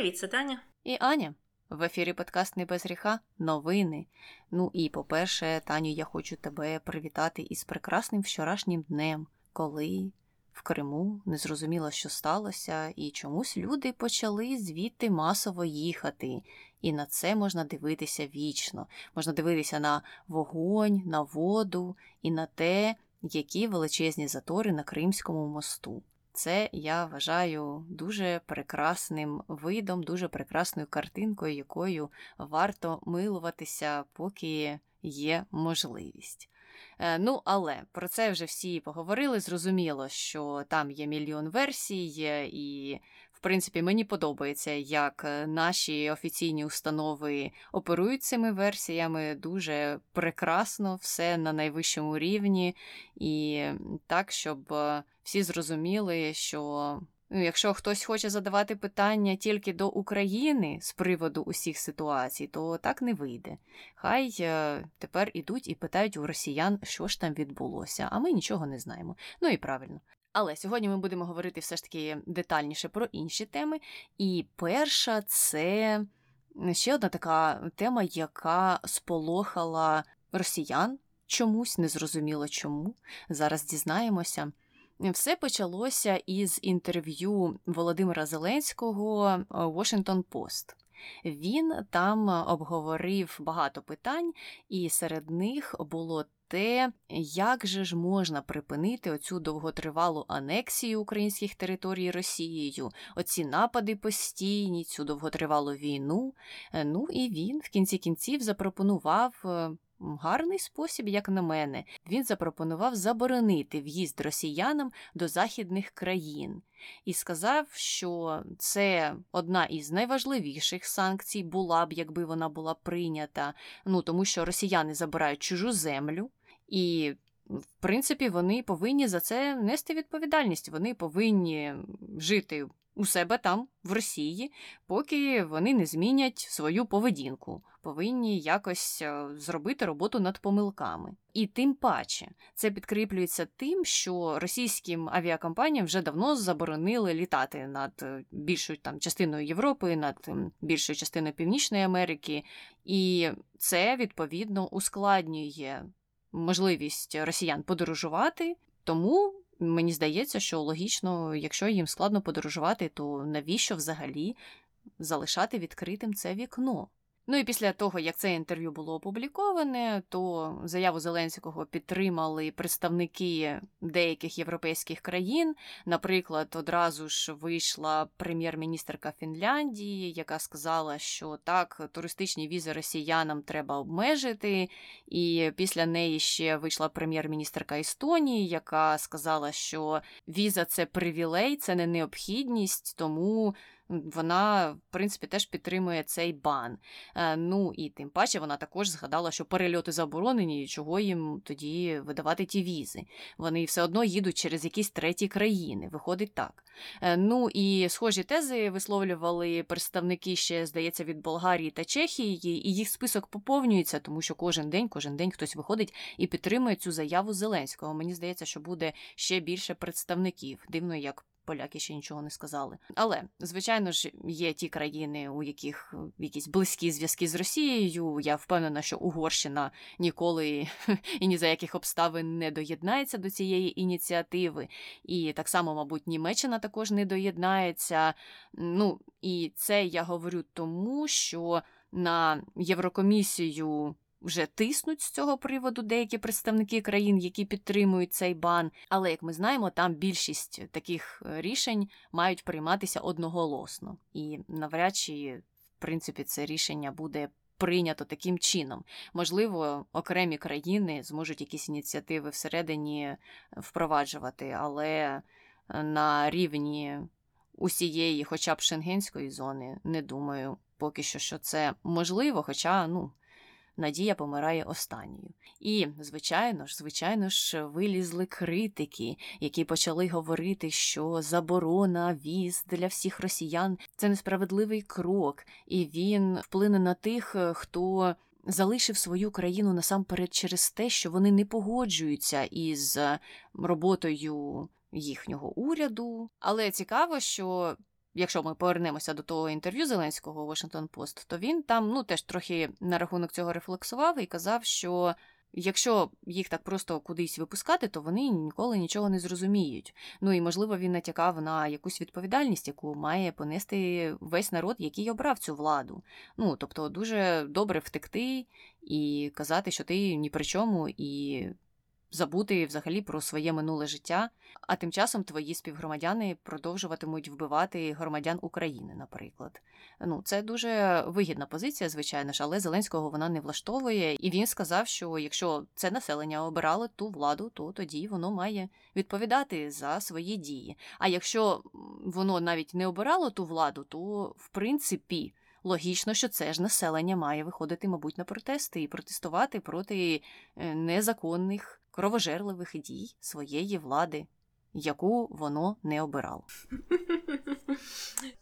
Привіт, це Таня. І Аня. В ефірі подкаст «Не без гріха» – новини. Ну і, по-перше, Таню, я хочу тебе привітати із прекрасним вчорашнім днем, коли в Криму незрозуміло, що сталося, і чомусь люди почали звідти масово їхати. І на це можна дивитися вічно. Можна дивитися на вогонь, на воду і на те, які величезні затори на Кримському мосту. Це, я вважаю, дуже прекрасним видом, дуже прекрасною картинкою, якою варто милуватися, поки є можливість. Ну, але про це вже всі поговорили, зрозуміло, що там є мільйон версій, і, в принципі, мені подобається, як наші офіційні установи оперують цими версіями, дуже прекрасно, все на найвищому рівні, і так, щоб всі зрозуміли, що... Якщо хтось хоче задавати питання тільки до України з приводу усіх ситуацій, то так не вийде. Хай тепер ідуть і питають у росіян, що ж там відбулося, а ми нічого не знаємо. Ну і правильно. Але сьогодні ми будемо говорити все ж таки детальніше про інші теми. І перша – це ще одна така тема, яка сполохала росіян чомусь, незрозуміло чому. Зараз дізнаємося. Все почалося із інтерв'ю Володимира Зеленського Washington Post. Він там обговорив багато питань, і серед них було те, як же ж можна припинити оцю довготривалу анексію українських територій Росією, оці напади постійні, цю довготривалу війну. Ну і він в кінці кінців запропонував... гарний спосіб, як на мене. Він запропонував заборонити в'їзд росіянам до західних країн. І сказав, що це одна із найважливіших санкцій була б, якби вона була прийнята. Ну, тому що росіяни забирають чужу землю і... в принципі, вони повинні за це нести відповідальність, вони повинні жити у себе там, в Росії, поки вони не змінять свою поведінку, повинні якось зробити роботу над помилками. І тим паче, це підкріплюється тим, що російським авіакомпаніям вже давно заборонили літати над більшою там частиною Європи, над більшою частиною Північної Америки, і це, відповідно, ускладнює можливість росіян подорожувати, тому мені здається, що логічно, якщо їм складно подорожувати, то навіщо взагалі залишати відкритим це вікно? Ну і після того, як це інтерв'ю було опубліковане, то заяву Зеленського підтримали представники деяких європейських країн. Наприклад, одразу ж вийшла прем'єр-міністерка Фінляндії, яка сказала, що так, туристичні візи росіянам треба обмежити. І після неї ще вийшла прем'єр-міністерка Естонії, яка сказала, що віза – це привілей, це не необхідність, тому... вона, в принципі, теж підтримує цей бан. Ну, і тим паче вона також згадала, що перельоти заборонені, чого їм тоді видавати ті візи. Вони все одно їдуть через якісь треті країни, виходить так. Ну, і схожі тези висловлювали представники ще, здається, від Болгарії та Чехії, і їх список поповнюється, тому що кожен день хтось виходить і підтримує цю заяву Зеленського. Мені здається, що буде ще більше представників. Дивно, як поляки ще нічого не сказали. Але, звичайно ж, є ті країни, у яких якісь близькі зв'язки з Росією. Я впевнена, що Угорщина ніколи і ні за яких обставин не доєднається до цієї ініціативи. І так само, мабуть, Німеччина також не доєднається. Ну, і це я говорю тому, що на Єврокомісію... вже тиснуть з цього приводу деякі представники країн, які підтримують цей бан. Але, як ми знаємо, там більшість таких рішень мають прийматися одноголосно. І навряд чи, в принципі, це рішення буде прийнято таким чином. Можливо, окремі країни зможуть якісь ініціативи всередині впроваджувати, але на рівні усієї хоча б Шенгенської зони, не думаю поки що це можливо, хоча, ну, надія помирає останньою. І, звичайно ж, вилізли критики, які почали говорити, що заборона віз для всіх росіян – це несправедливий крок, і він вплине на тих, хто залишив свою країну насамперед через те, що вони не погоджуються із роботою їхнього уряду. Але цікаво, що... якщо ми повернемося до того інтерв'ю Зеленського у Washington Post, то він там, теж трохи на рахунок цього рефлексував і казав, що якщо їх так просто кудись випускати, то вони ніколи нічого не зрозуміють. І, можливо, він натякав на якусь відповідальність, яку має понести весь народ, який обрав цю владу. Тобто, дуже добре втекти і казати, що ти ні при чому, і забути взагалі про своє минуле життя, а тим часом твої співгромадяни продовжуватимуть вбивати громадян України, наприклад. Це дуже вигідна позиція, звичайно ж, але Зеленського вона не влаштовує, і він сказав, що якщо це населення обирало ту владу, то тоді воно має відповідати за свої дії. А якщо воно навіть не обирало ту владу, то, в принципі, логічно, що це ж населення має виходити, мабуть, на протести і протестувати проти незаконних кровожерливих дій своєї влади, яку воно не обирало.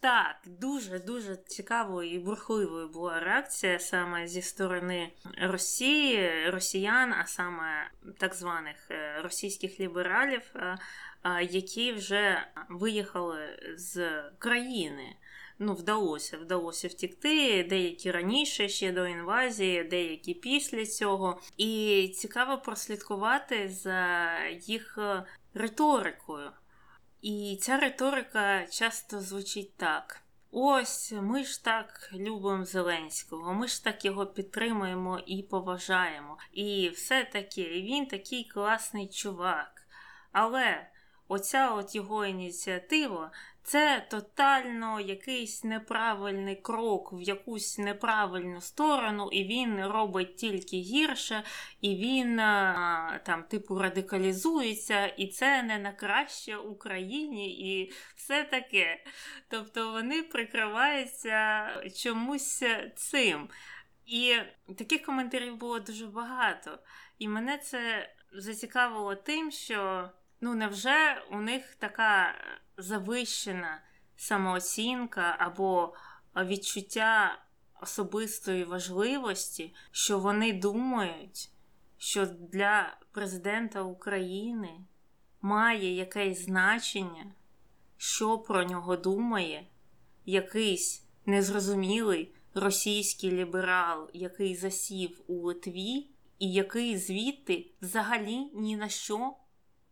Так, дуже-дуже цікавою і бурхливою була реакція саме зі сторони Росії, росіян, а саме так званих російських лібералів, які вже виїхали з країни. Вдалося втікти, деякі раніше ще до інвазії, деякі після цього. І цікаво прослідкувати за їх риторикою. І ця риторика часто звучить так. Ось, ми ж так любимо Зеленського, ми ж так його підтримуємо і поважаємо. І все-таки він такий класний чувак. Але оця його ініціатива – це тотально якийсь неправильний крок в якусь неправильну сторону, і він робить тільки гірше, і він радикалізується, і це не на краще Україні, і все таке. Тобто вони прикриваються чомусь цим. І таких коментарів було дуже багато. І мене це зацікавило тим, що невже у них така завищена самооцінка або відчуття особистої важливості, що вони думають, що для президента України має якесь значення, що про нього думає якийсь незрозумілий російський ліберал, який засів у Литві і який звідти взагалі ні на що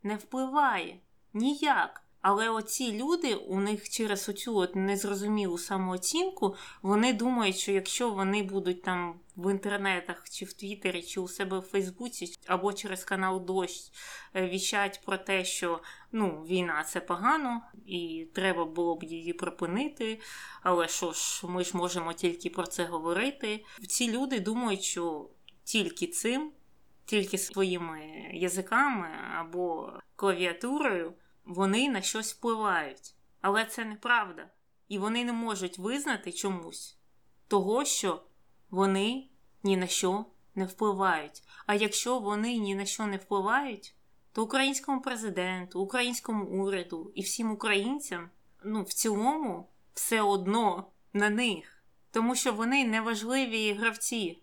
не впливає. Ніяк. Але оці люди, у них через оцю незрозумілу самооцінку, вони думають, що якщо вони будуть там в інтернетах, чи в Твіттері, чи у себе в Фейсбуці, або через канал «Дощ» віщать про те, що війна – це погано, і треба було б її припинити, але що ж, ми ж можемо тільки про це говорити. Ці люди думають, що тільки цим, тільки своїми язиками або клавіатурою вони на щось впливають. Але це неправда. І вони не можуть визнати чомусь того, що вони ні на що не впливають. А якщо вони ні на що не впливають, то українському президенту, українському уряду і всім українцям, в цілому все одно на них. Тому що вони неважливі гравці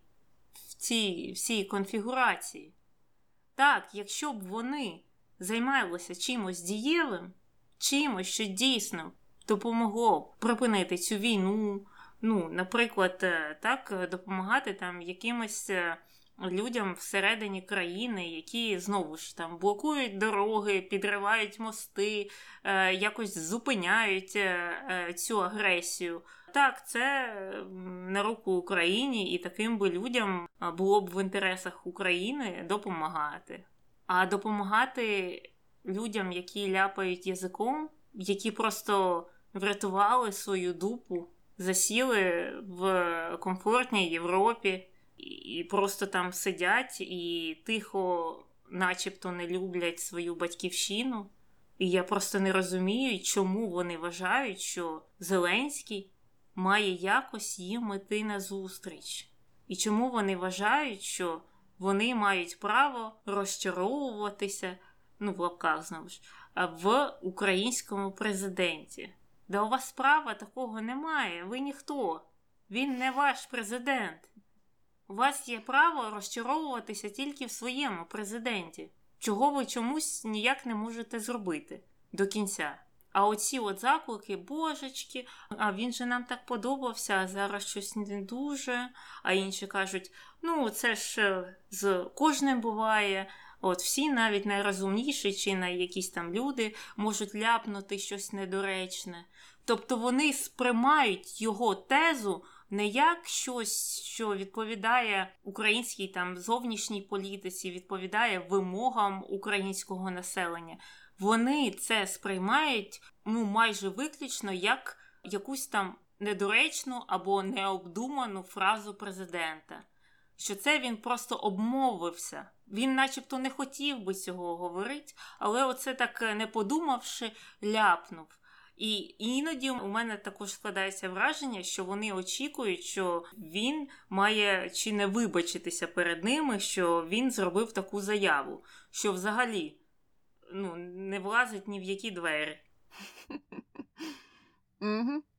в цій всій конфігурації. Так, якщо б вони займалися чимось дієвим, чимось, що дійсно допомогло припинити цю війну, наприклад, так, допомагати там якимось людям всередині країни, які, знову ж, там блокують дороги, підривають мости, якось зупиняють цю агресію. Так, це на руку Україні, і таким би людям було б в інтересах України допомагати. А допомагати людям, які ляпають язиком, які просто врятували свою дупу, засіли в комфортній Європі і просто там сидять і тихо начебто не люблять свою батьківщину. І я просто не розумію, чому вони вважають, що Зеленський має якось їм іти назустріч. І чому вони вважають, що вони мають право розчаровуватися, в лапках, знову ж, в українському президенті. Да у вас права такого немає, ви ніхто. Він не ваш президент. У вас є право розчаровуватися тільки в своєму президенті, чого ви чомусь ніяк не можете зробити до кінця. А оці от заклики, божечки, а він же нам так подобався, а зараз щось не дуже. А інші кажуть, ну це ж з кожним буває. От всі, навіть найрозумніші чи якісь там люди, можуть ляпнути щось недоречне. Тобто вони сприймають його тезу не як щось, що відповідає українській там зовнішній політиці, відповідає вимогам українського населення. Вони це сприймають, ну, майже виключно як якусь там недоречну або необдуману фразу президента. Що це він просто обмовився. Він начебто не хотів би цього говорити, але оце так, не подумавши, ляпнув. І іноді у мене також складається враження, що вони очікують, що він має чи не вибачитися перед ними, що він зробив таку заяву, що взагалі, ну, не влазить ні в які двері.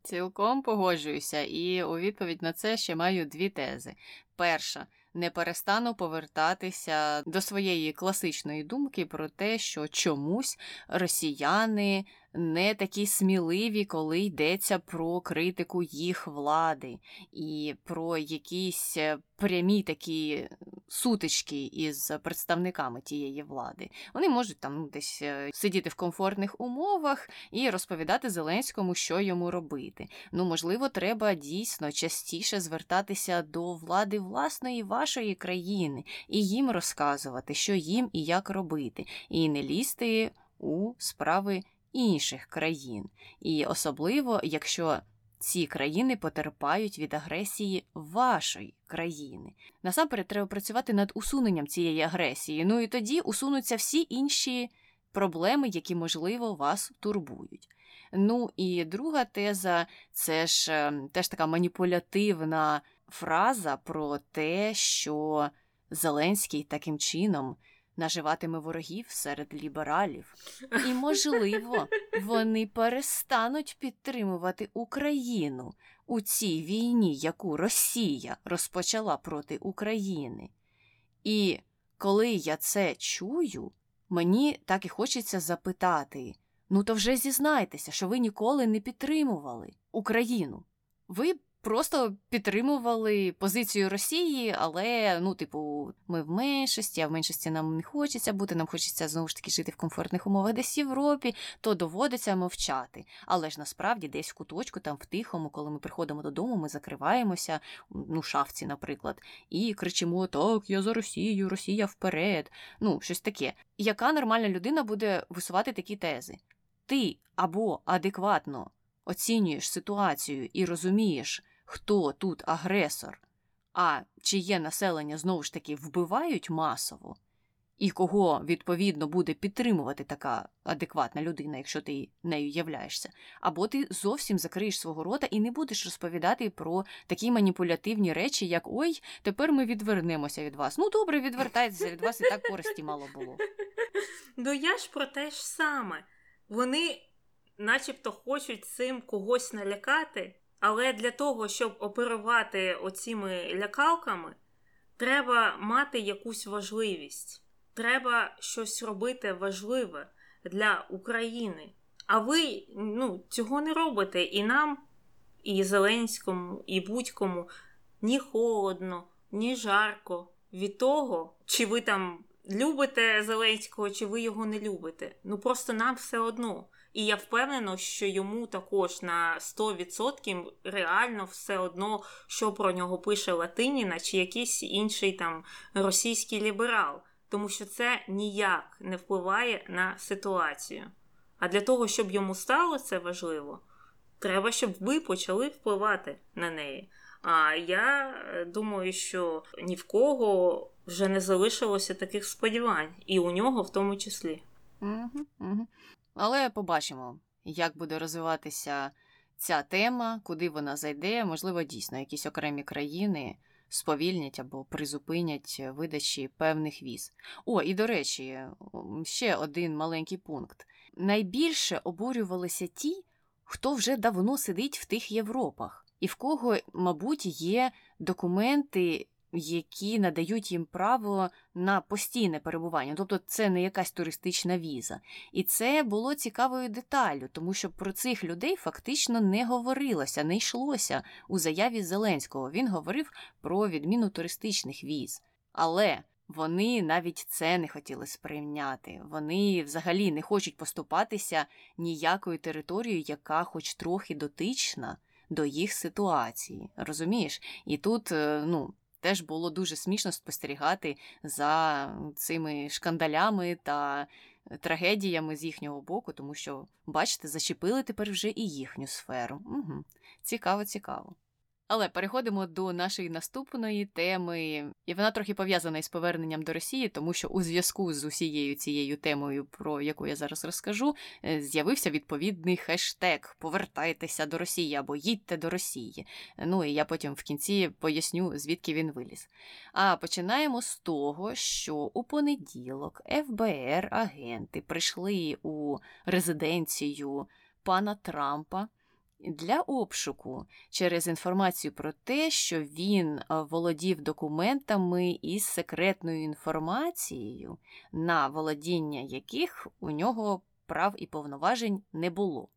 Цілком погоджуюся. І у відповідь на це ще маю дві тези. Перша. Не перестану повертатися до своєї класичної думки про те, що чомусь росіяни не такі сміливі, коли йдеться про критику їх влади і про якісь прямі такі сутички із представниками тієї влади. Вони можуть там десь сидіти в комфортних умовах і розповідати Зеленському, що йому робити. Ну, можливо, треба дійсно частіше звертатися до влади власної вашої країни і їм розказувати, що їм і як робити, і не лізти у справи інших країн. І особливо, якщо ці країни потерпають від агресії вашої країни. Насамперед, треба працювати над усуненням цієї агресії, ну і тоді усунуться всі інші проблеми, які, можливо, вас турбують. Ну і друга теза, це ж теж така маніпулятивна фраза про те, що Зеленський таким чином наживатиме ворогів серед лібералів. І, можливо, вони перестануть підтримувати Україну у цій війні, яку Росія розпочала проти України. І коли я це чую, мені так і хочеться запитати, ну то вже зізнайтеся, що ви ніколи не підтримували Україну. Ви просто підтримували позицію Росії, але, ну, типу, ми в меншості, а в меншості нам не хочеться бути, нам хочеться, знову ж таки, жити в комфортних умовах десь в Європі, то доводиться мовчати. Але ж, насправді, десь в куточку, там, в тихому, коли ми приходимо додому, ми закриваємося, ну, шафці, наприклад, і кричимо, так, я за Росію, Росія вперед, ну, щось таке. Яка нормальна людина буде висувати такі тези? Ти або адекватно оцінюєш ситуацію і розумієш, хто тут агресор, а чиє населення, знову ж таки, вбивають масово, і кого, відповідно, буде підтримувати така адекватна людина, якщо ти нею являєшся, або ти зовсім закриєш свого рота і не будеш розповідати про такі маніпулятивні речі, як «Ой, тепер ми відвернемося від вас». Ну, добре, відвертайтеся від вас, і так користі мало було. Ну, я ж про те ж саме. Вони начебто хочуть цим когось налякати, але для того, щоб оперувати оціми лякалками, треба мати якусь важливість. Треба щось робити важливе для України. А ви, ну, цього не робите. І нам, і Зеленському, і будь-кому ні холодно, ні жарко від того, чи ви там любите Зеленського, чи ви його не любите. Ну, просто нам все одно. І я впевнена, що йому також на 100% реально все одно, що про нього пише Латиніна чи якийсь інший там російський ліберал. Тому що це ніяк не впливає на ситуацію. А для того, щоб йому стало це важливо, треба, щоб ви почали впливати на неї. А я думаю, що ні в кого вже не залишилося таких сподівань. І у нього в тому числі. Але побачимо, як буде розвиватися ця тема, куди вона зайде. Можливо, дійсно, якісь окремі країни сповільнять або призупинять видачі певних віз. О, і, до речі, ще один маленький пункт. Найбільше обурювалися ті, хто вже давно сидить в тих Європах, і в кого, мабуть, є документи які надають їм право на постійне перебування. Тобто це не якась туристична віза. І це було цікавою деталлю, тому що про цих людей фактично не говорилося, не йшлося у заяві Зеленського. Він говорив про відміну туристичних віз. Але вони навіть це не хотіли сприйняти. Вони взагалі не хочуть поступатися ніякою територією, яка хоч трохи дотична до їх ситуації. Розумієш? І тут, теж було дуже смішно спостерігати за цими шкандалями та трагедіями з їхнього боку, тому що, бачите, зачепили тепер вже і їхню сферу. Угу. Цікаво. Але переходимо до нашої наступної теми, і вона трохи пов'язана із поверненням до Росії, тому що у зв'язку з усією цією темою, про яку я зараз розкажу, з'явився відповідний хештег «Повертайтеся до Росії» або «Їдьте до Росії». І я потім в кінці поясню, звідки він виліз. А починаємо з того, що у понеділок ФБР-агенти прийшли у резиденцію пана Трампа для обшуку через інформацію про те, що він володів документами із секретною інформацією, на володіння яких у нього прав і повноважень не було.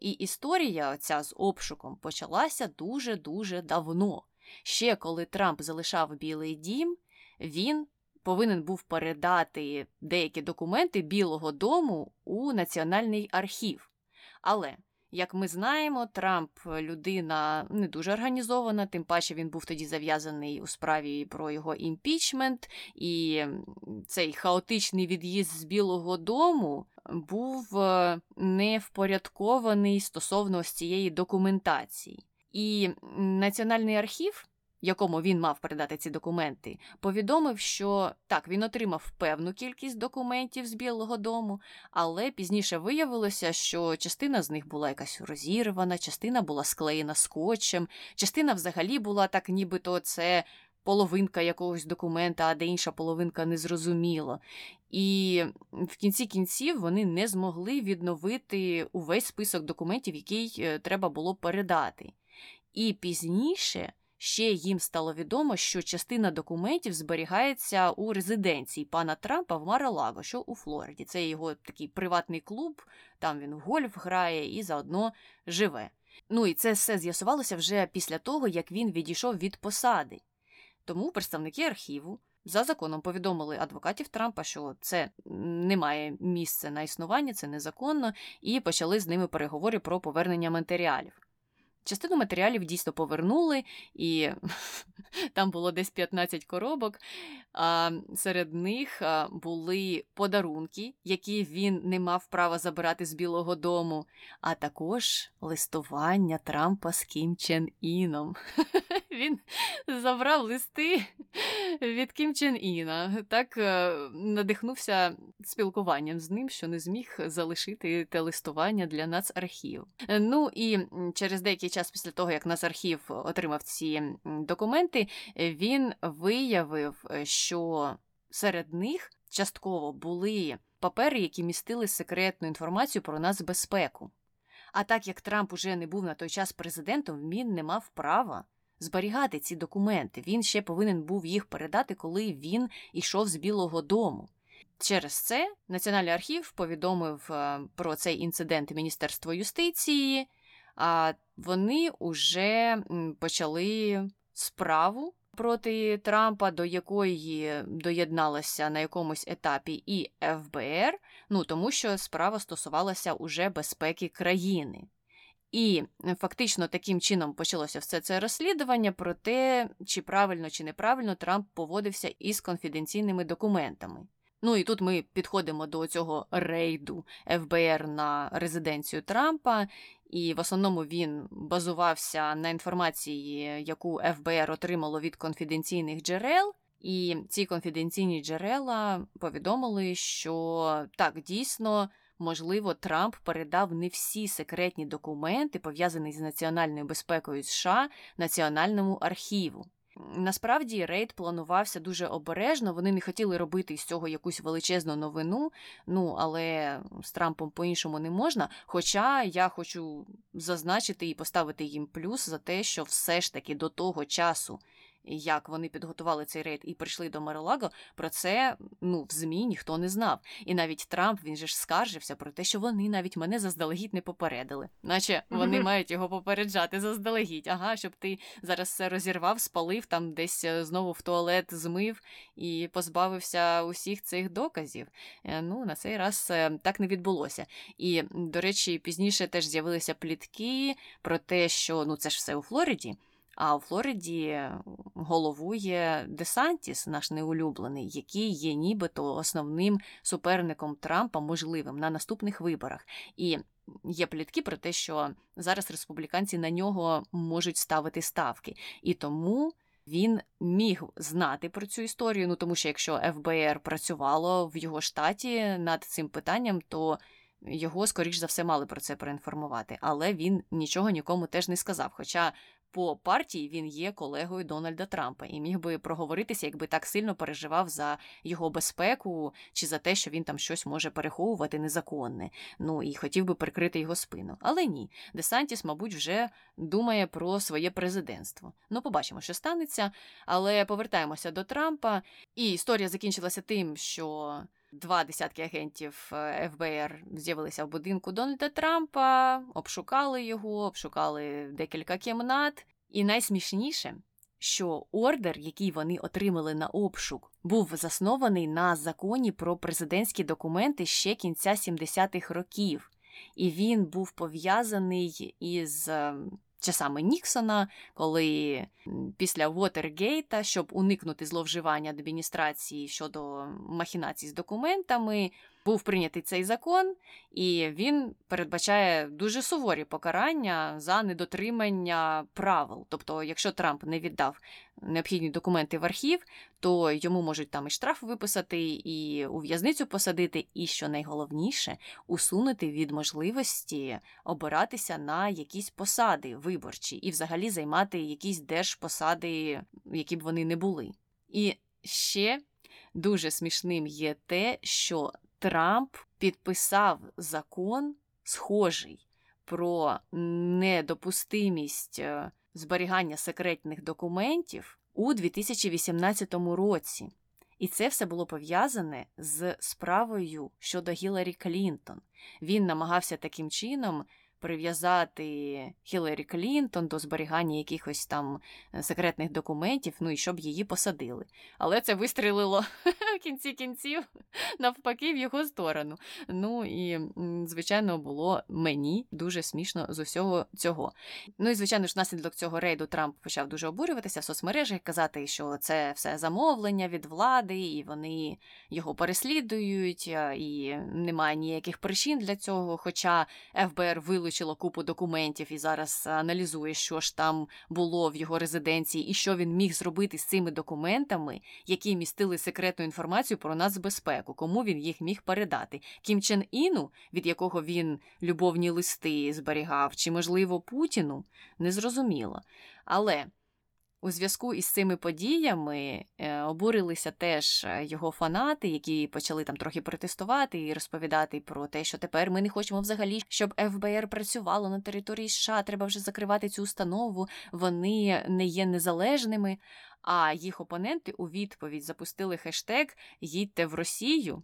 І історія ця з обшуком почалася дуже-дуже давно. Ще коли Трамп залишав Білий дім, він повинен був передати деякі документи Білого дому у Національний архів. Але, як ми знаємо, Трамп – людина не дуже організована, тим паче він був тоді зав'язаний у справі про його імпічмент, і цей хаотичний від'їзд з Білого дому був не впорядкований стосовно ось цієї документації. І Національний архів, якому він мав передати ці документи, повідомив, що так, він отримав певну кількість документів з Білого дому, але пізніше виявилося, що частина з них була якась розірвана, частина була склеєна скотчем, частина взагалі була так, нібито це половинка якогось документа, а де інша половинка незрозуміла. І в кінці кінців вони не змогли відновити увесь список документів, який треба було передати. І пізніше ще їм стало відомо, що частина документів зберігається у резиденції пана Трампа в Мар-а-Лаго, що у Флориді. Це його такий приватний клуб, там він в гольф грає і заодно живе. І це все з'ясувалося вже після того, як він відійшов від посади. Тому представники архіву за законом повідомили адвокатів Трампа, що це не має місця на існування, це незаконно, і почали з ними переговори про повернення матеріалів. Частину матеріалів дійсно повернули, і там було десь 15 коробок, а серед них були подарунки, які він не мав права забирати з Білого дому, а також листування Трампа з Кім Чен Іном. Він забрав листи від Кім Чен Іна, так надихнувся спілкуванням з ним, що не зміг залишити те листування для Нацархів. І через деякий час після того, як Нацархів отримав ці документи, він виявив, що серед них частково були папери, які містили секретну інформацію про нацбезпеку. А так як Трамп уже не був на той час президентом, він не мав права зберігати ці документи. Він ще повинен був їх передати, коли він йшов з Білого дому. Через це Національний архів повідомив про цей інцидент Міністерству юстиції, а вони уже почали справу проти Трампа, до якої доєдналася на якомусь етапі і ФБР, тому що справа стосувалася уже безпеки країни. І фактично таким чином почалося все це розслідування про те, чи правильно, чи неправильно Трамп поводився із конфіденційними документами. І тут ми підходимо до цього рейду ФБР на резиденцію Трампа, і в основному він базувався на інформації, яку ФБР отримало від конфіденційних джерел. І ці конфіденційні джерела повідомили, що так, дійсно, можливо, Трамп передав не всі секретні документи, пов'язані з національною безпекою США, Національному архіву. Насправді, рейд планувався дуже обережно, вони не хотіли робити з цього якусь величезну новину, але з Трампом по-іншому не можна, хоча я хочу зазначити і поставити їм плюс за те, що все ж таки до того часу, як вони підготували цей рейд і прийшли до Мар-а-Лаго, про це, в ЗМІ ніхто не знав. І навіть Трамп, він же ж скаржився про те, що вони навіть мене заздалегідь не попередили. Наче вони мають його попереджати заздалегідь. Ага, щоб ти зараз все розірвав, спалив, там десь знову в туалет змив і позбавився усіх цих доказів. На цей раз так не відбулося. І, до речі, пізніше теж з'явилися плітки про те, що, це ж все у Флориді. А у Флориді головує Десантіс, наш неулюблений, який є нібито основним суперником Трампа, можливим, на наступних виборах. І є плітки про те, що зараз республіканці на нього можуть ставити ставки. І тому він міг знати про цю історію, тому що якщо ФБР працювало в його штаті над цим питанням, то його, скоріш за все, мали про це проінформувати. Але він нічого нікому теж не сказав, хоча по партії він є колегою Дональда Трампа і міг би проговоритися, якби так сильно переживав за його безпеку чи за те, що він там щось може переховувати незаконне. І хотів би прикрити його спину. Але ні, Десантіс, мабуть, вже думає про своє президентство. Побачимо, що станеться, але повертаємося до Трампа. І історія закінчилася тим, що 2 десятки агентів ФБР з'явилися в будинку Дональда Трампа, обшукали його, обшукали декілька кімнат. І найсмішніше, що ордер, який вони отримали на обшук, був заснований на законі про президентські документи ще кінця 70-х років. І він був пов'язаний із часами Ніксона, коли після Вотерґейта, щоб уникнути зловживання адміністрації щодо махінацій з документами, був прийнятий цей закон, і він передбачає дуже суворі покарання за недотримання правил. Тобто, якщо Трамп не віддав необхідні документи в архів, то йому можуть там і штраф виписати, і у в'язницю посадити, і, що найголовніше, усунути від можливості обиратися на якісь посади виборчі і взагалі займати якісь держпосади, які б вони не були. І ще дуже смішним є те, що Трамп підписав закон схожий про недопустимість зберігання секретних документів у 2018 році. І це все було пов'язане з справою щодо Гіларі Клінтон. Він намагався таким чином прив'язати Гіларі Клінтон до зберігання якихось там секретних документів, і щоб її посадили. Але це вистрілило в кінці кінців навпаки в його сторону. І, звичайно, було мені дуже смішно з усього цього. І, звичайно ж, внаслідок цього рейду Трамп почав дуже обурюватися в соцмережах, казати, що це все замовлення від влади, і вони його переслідують, і немає ніяких причин для цього, хоча ФБР вилучило купу документів і зараз аналізує, що ж там було в його резиденції і що він міг зробити з цими документами, які містили секретну інформацію про нацбезпеку, кому він їх міг передати. Кім Чен Іну, від якого він любовні листи зберігав, чи, можливо, Путіну, незрозуміло. Але у зв'язку із цими подіями обурилися теж його фанати, які почали там трохи протестувати і розповідати про те, що тепер ми не хочемо взагалі, щоб ФБР працювало на території США, треба вже закривати цю установу, вони не є незалежними. А їх опоненти у відповідь запустили хештег «Їдьте в Росію»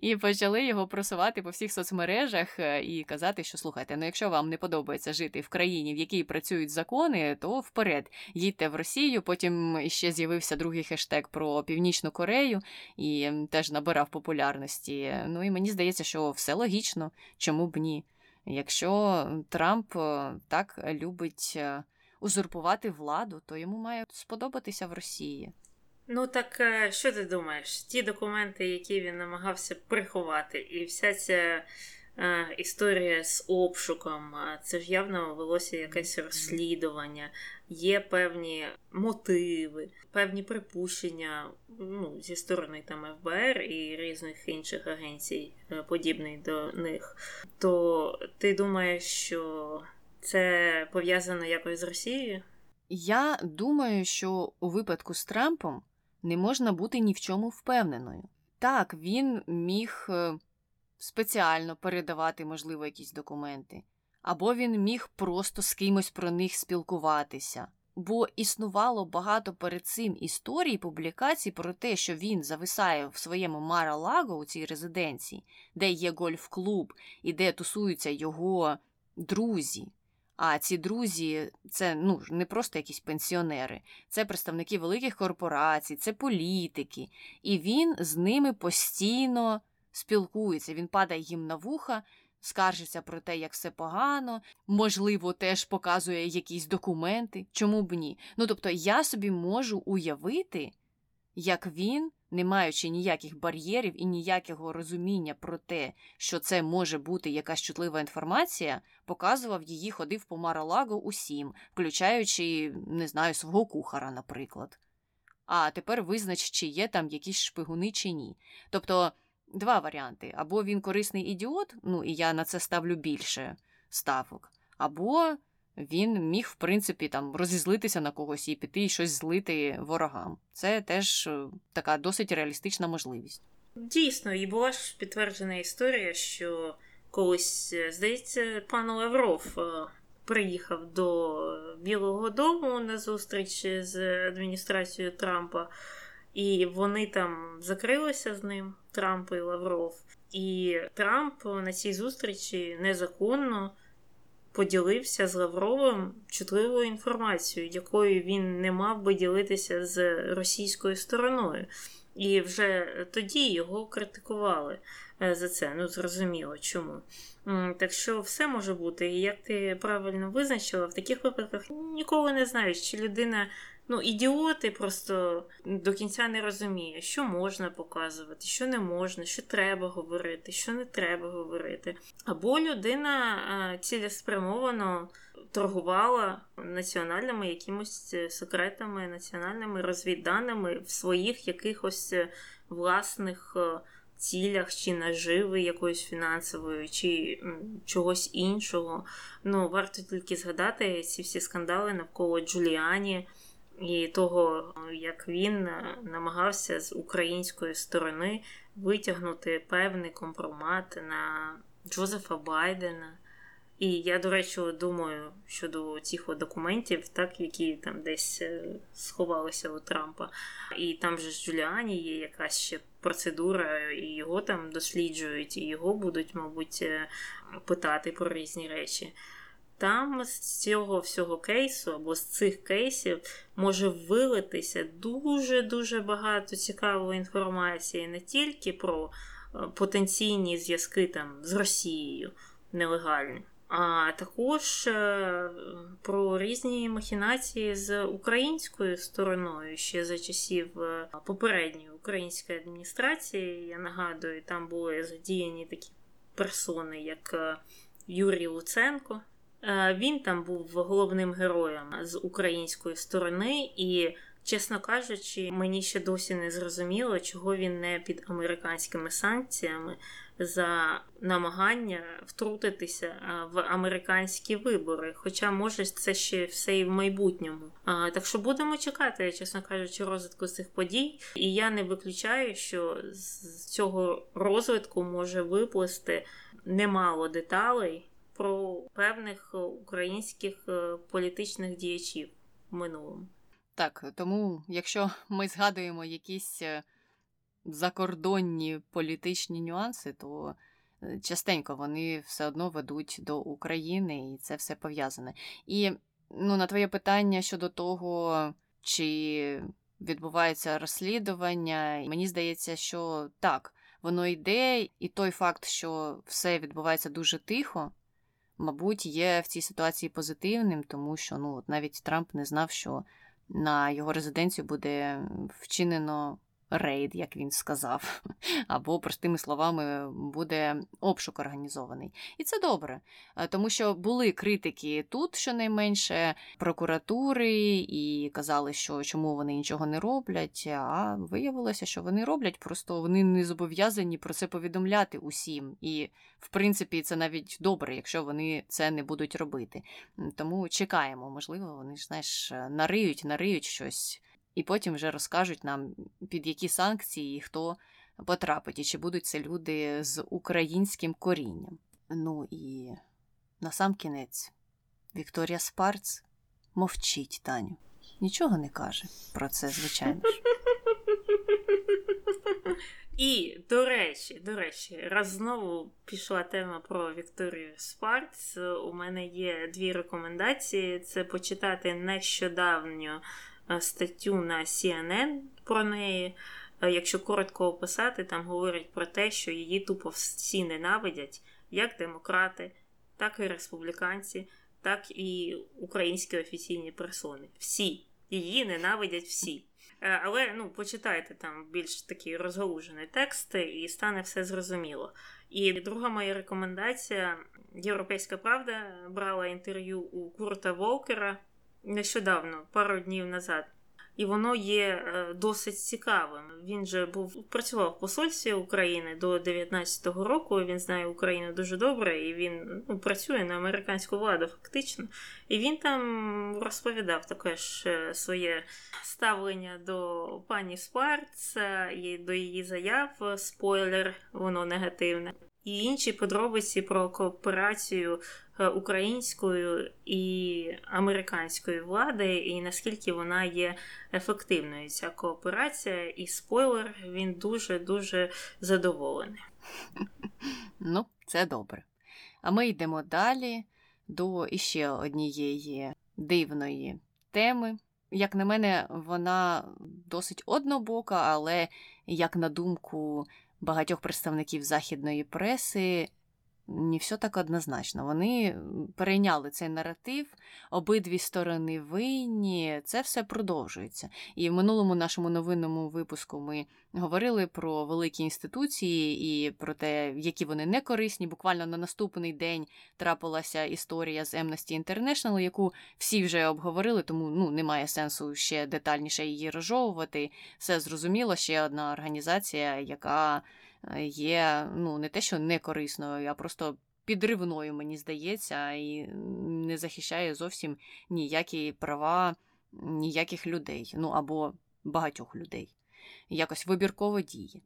і почали його просувати по всіх соцмережах і казати, що слухайте, якщо вам не подобається жити в країні, в якій працюють закони, то вперед, їдьте в Росію. Потім ще з'явився другий хештег про Північну Корею і теж набирав популярності. І мені здається, що все логічно, чому б ні. Якщо Трамп так любить узурпувати владу, то йому має сподобатися в Росії. Так що ти думаєш? Ті документи, які він намагався приховати, і вся ця історія з обшуком, це ж явно велося якесь розслідування, є певні мотиви, певні припущення зі сторони там ФБР і різних інших агенцій, подібних до них. То ти думаєш, що це пов'язано якось з Росією? Я думаю, що у випадку з Трампом не можна бути ні в чому впевненою. Так, він міг спеціально передавати, можливо, якісь документи. Або він міг просто з кимось про них спілкуватися. Бо існувало багато перед цим історій, публікацій про те, що він зависає в своєму Мар-а-Лаго, у цій резиденції, де є гольф-клуб і де тусуються його друзі. А ці друзі – це не просто якісь пенсіонери, це представники великих корпорацій, це політики. І він з ними постійно спілкується, він падає їм на вуха, скаржиться про те, як все погано, можливо, теж показує якісь документи, чому б ні. Тобто я собі можу уявити, як він, не маючи ніяких бар'єрів і ніякого розуміння про те, що це може бути якась чутлива інформація, показував її, ходив по Мар-а-Лаго усім, включаючи, свого кухара, наприклад. А тепер визнач, чи є там якісь шпигуни чи ні. Тобто, два варіанти. Або він корисний ідіот, і я на це ставлю більше ставок, або він міг, в принципі, розізлитися на когось і піти і щось злити ворогам. Це теж така досить реалістична можливість. Дійсно, і була ж підтверджена історія, що колись, здається, пан Лавров приїхав до Білого дому на зустріч з адміністрацією Трампа, і вони там закрилися з ним, Трамп і Лавров. І Трамп на цій зустрічі незаконно поділився з Лавровим чутливою інформацією, якою він не мав би ділитися з російською стороною. І вже тоді його критикували за це. Зрозуміло, чому. Так що все може бути. І як ти правильно визначила, в таких випадках ніколи не знаєш, чи людина... ідіоти просто до кінця не розуміє, що можна показувати, що не можна, що треба говорити, що не треба говорити. Або людина цілеспрямовано торгувала національними якимось секретами, національними розвідданими в своїх якихось власних цілях, чи наживи якоїсь фінансової, чи чогось іншого. Варто тільки згадати ці всі скандали навколо Джуліані, і того, як він намагався з української сторони витягнути певний компромат на Джозефа Байдена. І я, до речі, думаю щодо цих документів, які там десь сховалися у Трампа. І там же з Джуліані є якась ще процедура, і його там досліджують, і його будуть, мабуть, питати про різні речі. Там з цього всього кейсу, або з цих кейсів, може вилитися дуже-дуже багато цікавої інформації не тільки про потенційні зв'язки з Росією нелегальні, а також про різні махінації з українською стороною ще за часів попередньої української адміністрації. Я нагадую, там були задіяні такі персони, як Юрій Луценко. Він там був головним героєм з української сторони, і, чесно кажучи, мені ще досі не зрозуміло, чого він не під американськими санкціями за намагання втрутитися в американські вибори. Хоча, може, це ще все і в майбутньому. Так що будемо чекати, чесно кажучи, розвитку цих подій. І я не виключаю, що з цього розвитку може виплисти немало деталей про певних українських політичних діячів в минулому. Так, тому якщо ми згадуємо якісь закордонні політичні нюанси, то частенько вони все одно ведуть до України, і це все пов'язане. І на твоє питання щодо того, чи відбувається розслідування, мені здається, що так, воно йде, і той факт, що все відбувається дуже тихо, мабуть, є в цій ситуації позитивним, тому що навіть Трамп не знав, що на його резиденцію буде вчинено рейд, як він сказав, або, простими словами, буде обшук організований. І це добре, тому що були критики тут, щонайменше, прокуратури, і казали, що чому вони нічого не роблять, а виявилося, що вони роблять, просто вони не зобов'язані про це повідомляти усім. І, в принципі, це навіть добре, якщо вони це не будуть робити. Тому чекаємо, можливо, вони ж, нариють щось, і потім вже розкажуть нам, під які санкції і хто потрапить, і чи будуть це люди з українським корінням. І насамкінець, Вікторія Спарц мовчить, Таню. Нічого не каже про це, звичайно ж. І, до речі, раз знову пішла тема про Вікторію Спарц, у мене є дві рекомендації. Це почитати нещодавню статтю на CNN про неї. Якщо коротко описати, там говорять про те, що її тупо всі ненавидять, як демократи, так і республіканці, так і українські офіційні персони. Всі. Її ненавидять всі. Але, почитайте там більш такий розгалужений текст, і стане все зрозуміло. І друга моя рекомендація. Європейська правда брала інтерв'ю у Курта Волкера нещодавно, пару днів назад. І воно є досить цікавим. Він же працював в посольстві України до 19-го року, він знає Україну дуже добре, і він працює на американську владу фактично. І він там розповідав таке ж своє ставлення до пані Спарц, і до її заяв, спойлер, воно негативне. І інші подробиці про кооперацію української і американської влади, і наскільки вона є ефективною, ця кооперація. І спойлер, він дуже-дуже задоволений. Ну, це добре. А ми йдемо далі до іще однієї дивної теми. Як на мене, вона досить однобока, але, як на думку багатьох представників західної преси, не все так однозначно. Вони перейняли цей наратив, обидві сторони винні, це все продовжується. І в минулому нашому новинному випуску ми говорили про великі інституції і про те, які вони не корисні. Буквально на наступний день трапилася історія з Amnesty International, яку всі вже обговорили, тому немає сенсу ще детальніше її розжовувати. Все зрозуміло, ще одна організація, яка є, не те, що не корисною, а просто підривною, мені здається, і не захищає зовсім ніякі права ніяких людей, або багатьох людей. Якось вибірково діє.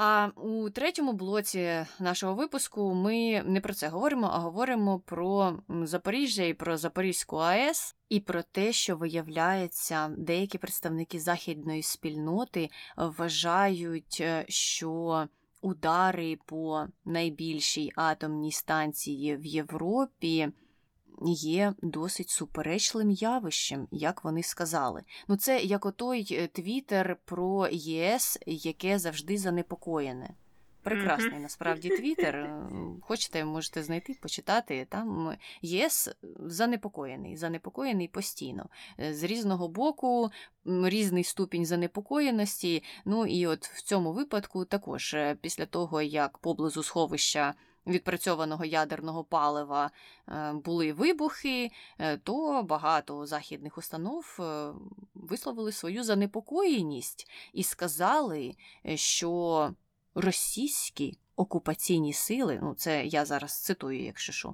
А у третьому блоці нашого випуску ми не про це говоримо, а говоримо про Запоріжжя і про Запорізьку АЕС, і про те, що, виявляється, деякі представники західної спільноти вважають, що удари по найбільшій атомній станції в Європі є досить суперечливим явищем, як вони сказали. Це як отой твіттер про ЄС, яке завжди занепокоєне. Прекрасний, насправді, твіттер. Хочете, можете знайти, почитати. Там ЄС занепокоєний постійно. З різного боку, різний ступінь занепокоєності. І от в цьому випадку також, після того, як поблизу сховища відпрацьованого ядерного палива були вибухи, то багато західних установ висловили свою занепокоєність і сказали, що російські окупаційні сили, це я зараз цитую, якщо що,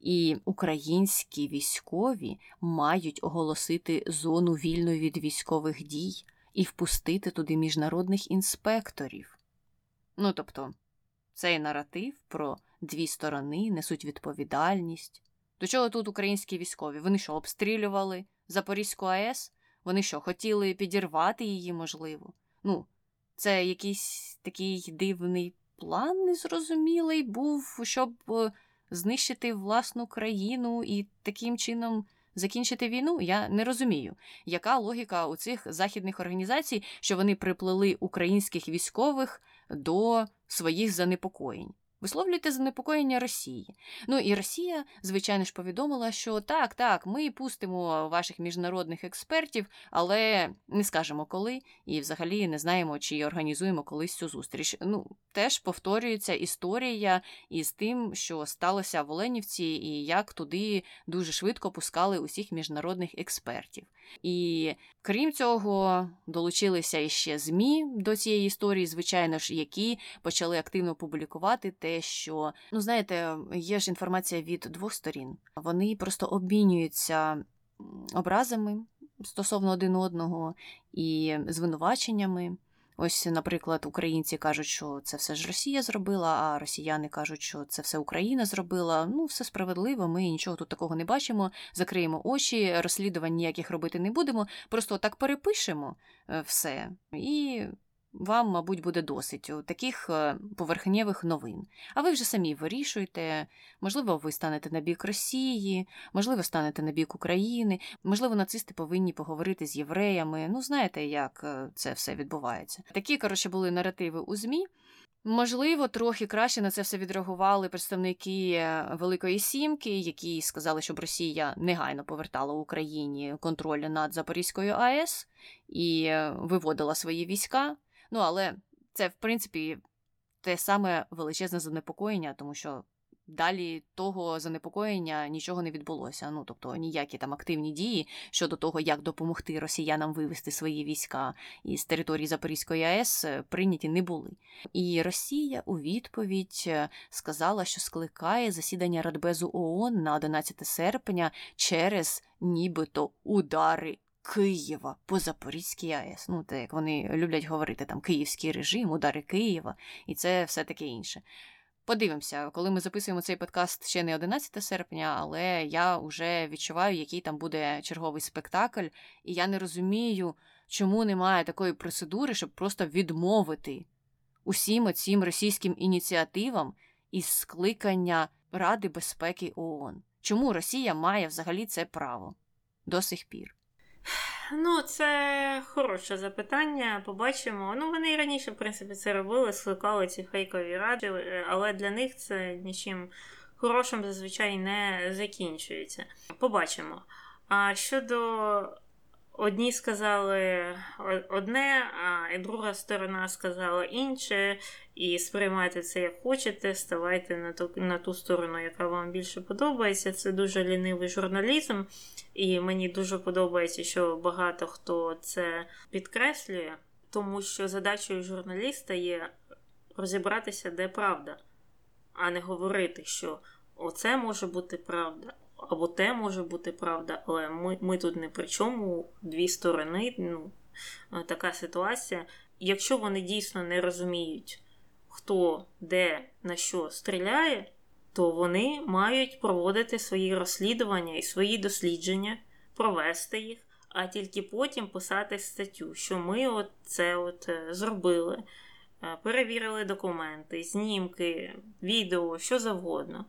і українські військові мають оголосити зону вільну від військових дій і впустити туди міжнародних інспекторів. Тобто, цей наратив про дві сторони несуть відповідальність. До чого тут українські військові? Вони що, обстрілювали Запорізьку АЕС? Вони що, хотіли підірвати її, можливо? Це якийсь такий дивний план незрозумілий був, щоб знищити власну країну і таким чином закінчити війну? Я не розумію, яка логіка у цих західних організацій, що вони приплели українських військових до своїх занепокоєнь. Висловлюйте занепокоєння Росії. І Росія, звичайно ж, повідомила, що так, ми пустимо ваших міжнародних експертів, але не скажемо коли, і взагалі не знаємо, чи організуємо колись цю зустріч. Теж повторюється історія із тим, що сталося в Оленівці, і як туди дуже швидко пускали усіх міжнародних експертів. І крім цього, долучилися іще ЗМІ до цієї історії, звичайно ж, які почали активно публікувати те, що, є ж інформація від двох сторін. Вони просто обмінюються образами стосовно один одного і звинуваченнями. Ось, наприклад, українці кажуть, що це все ж Росія зробила, а росіяни кажуть, що це все Україна зробила. Ну, все справедливо, ми нічого тут такого не бачимо, закриємо очі, розслідувань ніяких робити не будемо, просто так перепишемо все і... Вам, мабуть, буде досить таких поверхневих новин. А ви вже самі вирішуєте, можливо, ви станете на бік Росії, можливо, станете на бік України, можливо, нацисти повинні поговорити з євреями. Ну, знаєте, як це все відбувається. Такі, коротше, були наративи у ЗМІ. Можливо, трохи краще на це все відреагували представники Великої Сімки, які сказали, щоб Росія негайно повертала Україні контроль над Запорізькою АЕС і виводила свої війська. Ну, але це, в принципі, те саме величезне занепокоєння, тому що далі того занепокоєння нічого не відбулося. Ну, тобто, ніякі там активні дії щодо того, як допомогти росіянам вивести свої війська із території Запорізької АЕС, прийняті не були. І Росія у відповідь сказала, що скликає засідання Радбезу ООН на 11 серпня через нібито удари Києва по Запорізькій АЕС. Ну, те, як вони люблять говорити, там, київський режим, удари Києва, і це все таке інше. Подивимося, коли ми записуємо цей подкаст ще не 11 серпня, але я вже відчуваю, який там буде черговий спектакль, і я не розумію, чому немає такої процедури, щоб просто відмовити усім оцім російським ініціативам із скликання Ради безпеки ООН. Чому Росія має взагалі це право до сих пір? Ну, це хороше запитання, побачимо. Ну, вони і раніше, в принципі, це робили, скликали ці фейкові ради, але для них це нічим хорошим зазвичай не закінчується. Побачимо. А щодо одні сказали одне, а друга сторона сказала інше, і сприймайте це як хочете, ставайте на ту сторону, яка вам більше подобається. Це дуже лінивий журналізм, і мені дуже подобається, що багато хто це підкреслює, тому що задачею журналіста є розібратися, де правда, а не говорити, що оце може бути правда, або те може бути правда, але ми тут не при чому, дві сторони, ну, така ситуація. Якщо вони дійсно не розуміють, хто, де, на що стріляє, то вони мають проводити свої розслідування і свої дослідження, провести їх, а тільки потім писати статтю, що ми от це от зробили, перевірили документи, знімки, відео, що завгодно.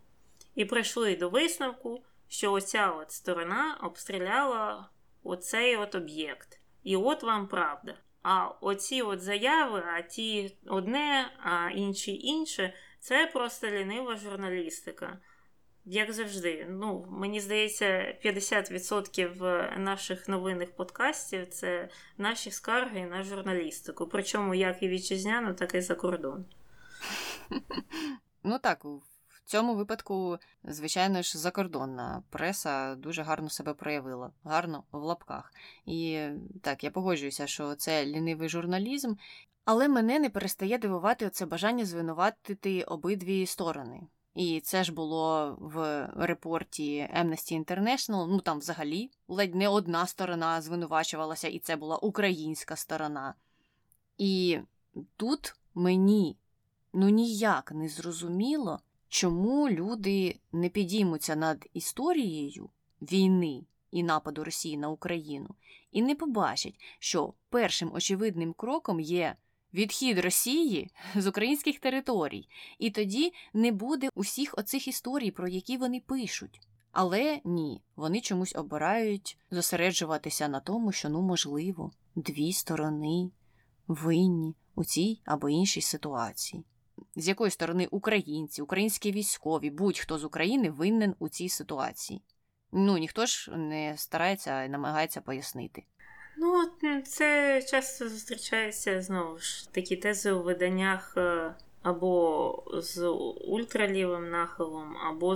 І прийшли до висновку, що оця от сторона обстріляла оцей от об'єкт. І от вам правда. А оці от заяви, а ті одне, а інші інше, це просто лінива журналістика. Як завжди. Ну, мені здається, 50% наших новинних подкастів – це наші скарги на журналістику. Причому як і вітчизняну, так і за кордон. Ну так, в цьому випадку, звичайно ж, закордонна преса дуже гарно себе проявила. Гарно в лапках. І так, я погоджуюся, що це лінивий журналізм, але мене не перестає дивувати оце бажання звинуватити обидві сторони. І це ж було в репорті Amnesty International, ну там взагалі ледь не одна сторона звинувачувалася, і це була українська сторона. І тут мені ну ніяк не зрозуміло, чому люди не підіймуться над історією війни і нападу Росії на Україну і не побачать, що першим очевидним кроком є відхід Росії з українських територій. І тоді не буде усіх оцих історій, про які вони пишуть. Але ні, вони чомусь обирають зосереджуватися на тому, що, ну, можливо, дві сторони винні у цій або іншій ситуації. З якої сторони українці, українські військові, будь-хто з України винен у цій ситуації. Ну, ніхто ж не старається і намагається пояснити. Ну, це часто зустрічається, знову ж, такі тези у виданнях або з ультралівим нахилом, або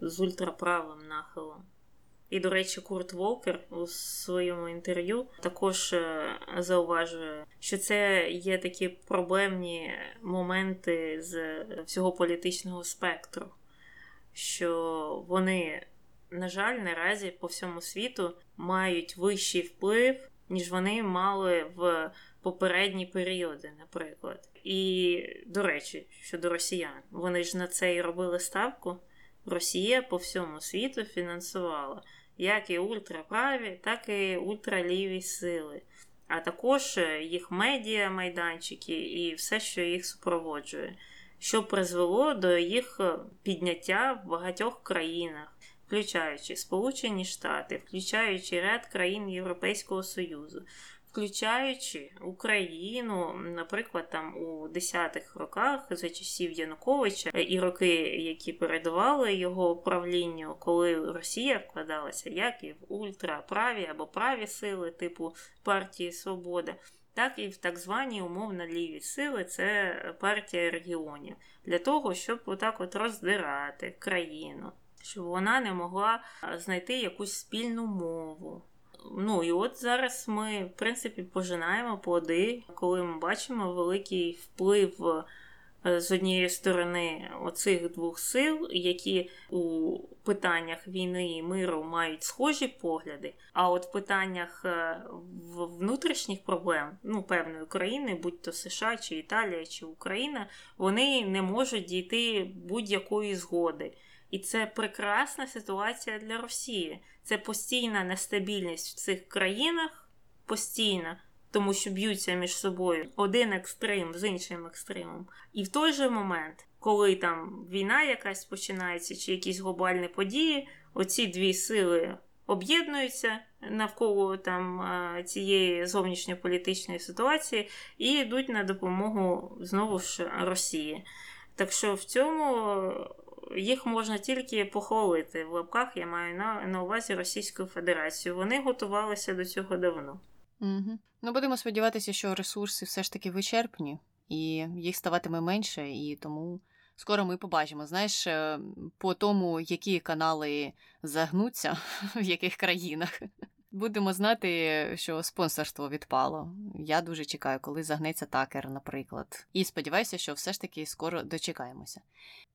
з ультраправим нахилом. І, до речі, Курт Волкер у своєму інтерв'ю також зауважує, що це є такі проблемні моменти з всього політичного спектру, що вони, на жаль, наразі по всьому світу мають вищий вплив ніж вони мали в попередні періоди, наприклад. І, до речі, щодо росіян, вони ж на це і робили ставку. Росія по всьому світу фінансувала як і ультраправі, так і ультраліві сили, а також їх медіа, майданчики і все, що їх супроводжує, що призвело до їх підняття в багатьох країнах, включаючи Сполучені Штати, включаючи ряд країн Європейського Союзу, включаючи Україну, наприклад, там у 10-х роках за часів Януковича і роки, які передували його управлінню, коли Росія вкладалася як і в ультраправі або праві сили типу партії «Свобода», так і в так звані умовно ліві сили, це партія регіонів, для того, щоб отак от роздирати країну, щоб вона не могла знайти якусь спільну мову. Ну і от зараз ми, в принципі, пожинаємо плоди, коли ми бачимо великий вплив з однієї сторони оцих двох сил, які у питаннях війни і миру мають схожі погляди, а от в питаннях внутрішніх проблем, ну, певної країни, будь то США, чи Італія, чи Україна, вони не можуть дійти будь-якої згоди. І це прекрасна ситуація для Росії. Це постійна нестабільність в цих країнах, постійна, тому що б'ються між собою один екстрим з іншим екстримом. І в той же момент, коли там війна якась починається, чи якісь глобальні події, оці дві сили об'єднуються навколо там цієї зовнішньополітичної ситуації і йдуть на допомогу, знову ж, Росії. Так що в цьому їх можна тільки похвалити. В лапках я маю на увазі Російську Федерацію. Вони готувалися до цього давно. Угу. Ну, будемо сподіватися, що ресурси все ж таки вичерпні, і їх ставатиме менше, і тому скоро ми побачимо. Знаєш, по тому, які канали загнуться, в яких країнах, будемо знати, що спонсорство відпало. Я дуже чекаю, коли загнеться Такер, наприклад. І сподіваюся, що все ж таки скоро дочекаємося.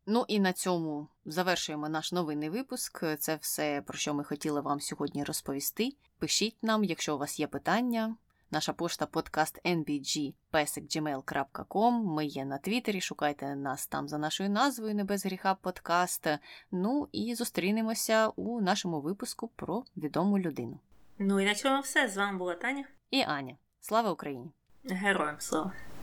Ну і на цьому завершуємо наш новинний випуск. Це все, про що ми хотіли вам сьогодні розповісти. Пишіть нам, якщо у вас є питання. Наша пошта podcast.nbg@gmail.com. Ми є на Твіттері, шукайте нас там за нашою назвою «Не без гріха подкаст». Ну і зустрінемося у нашому випуску про відому людину. Ну і на цьому все. З вами була Таня і Аня. Слава Україні! Героям слава!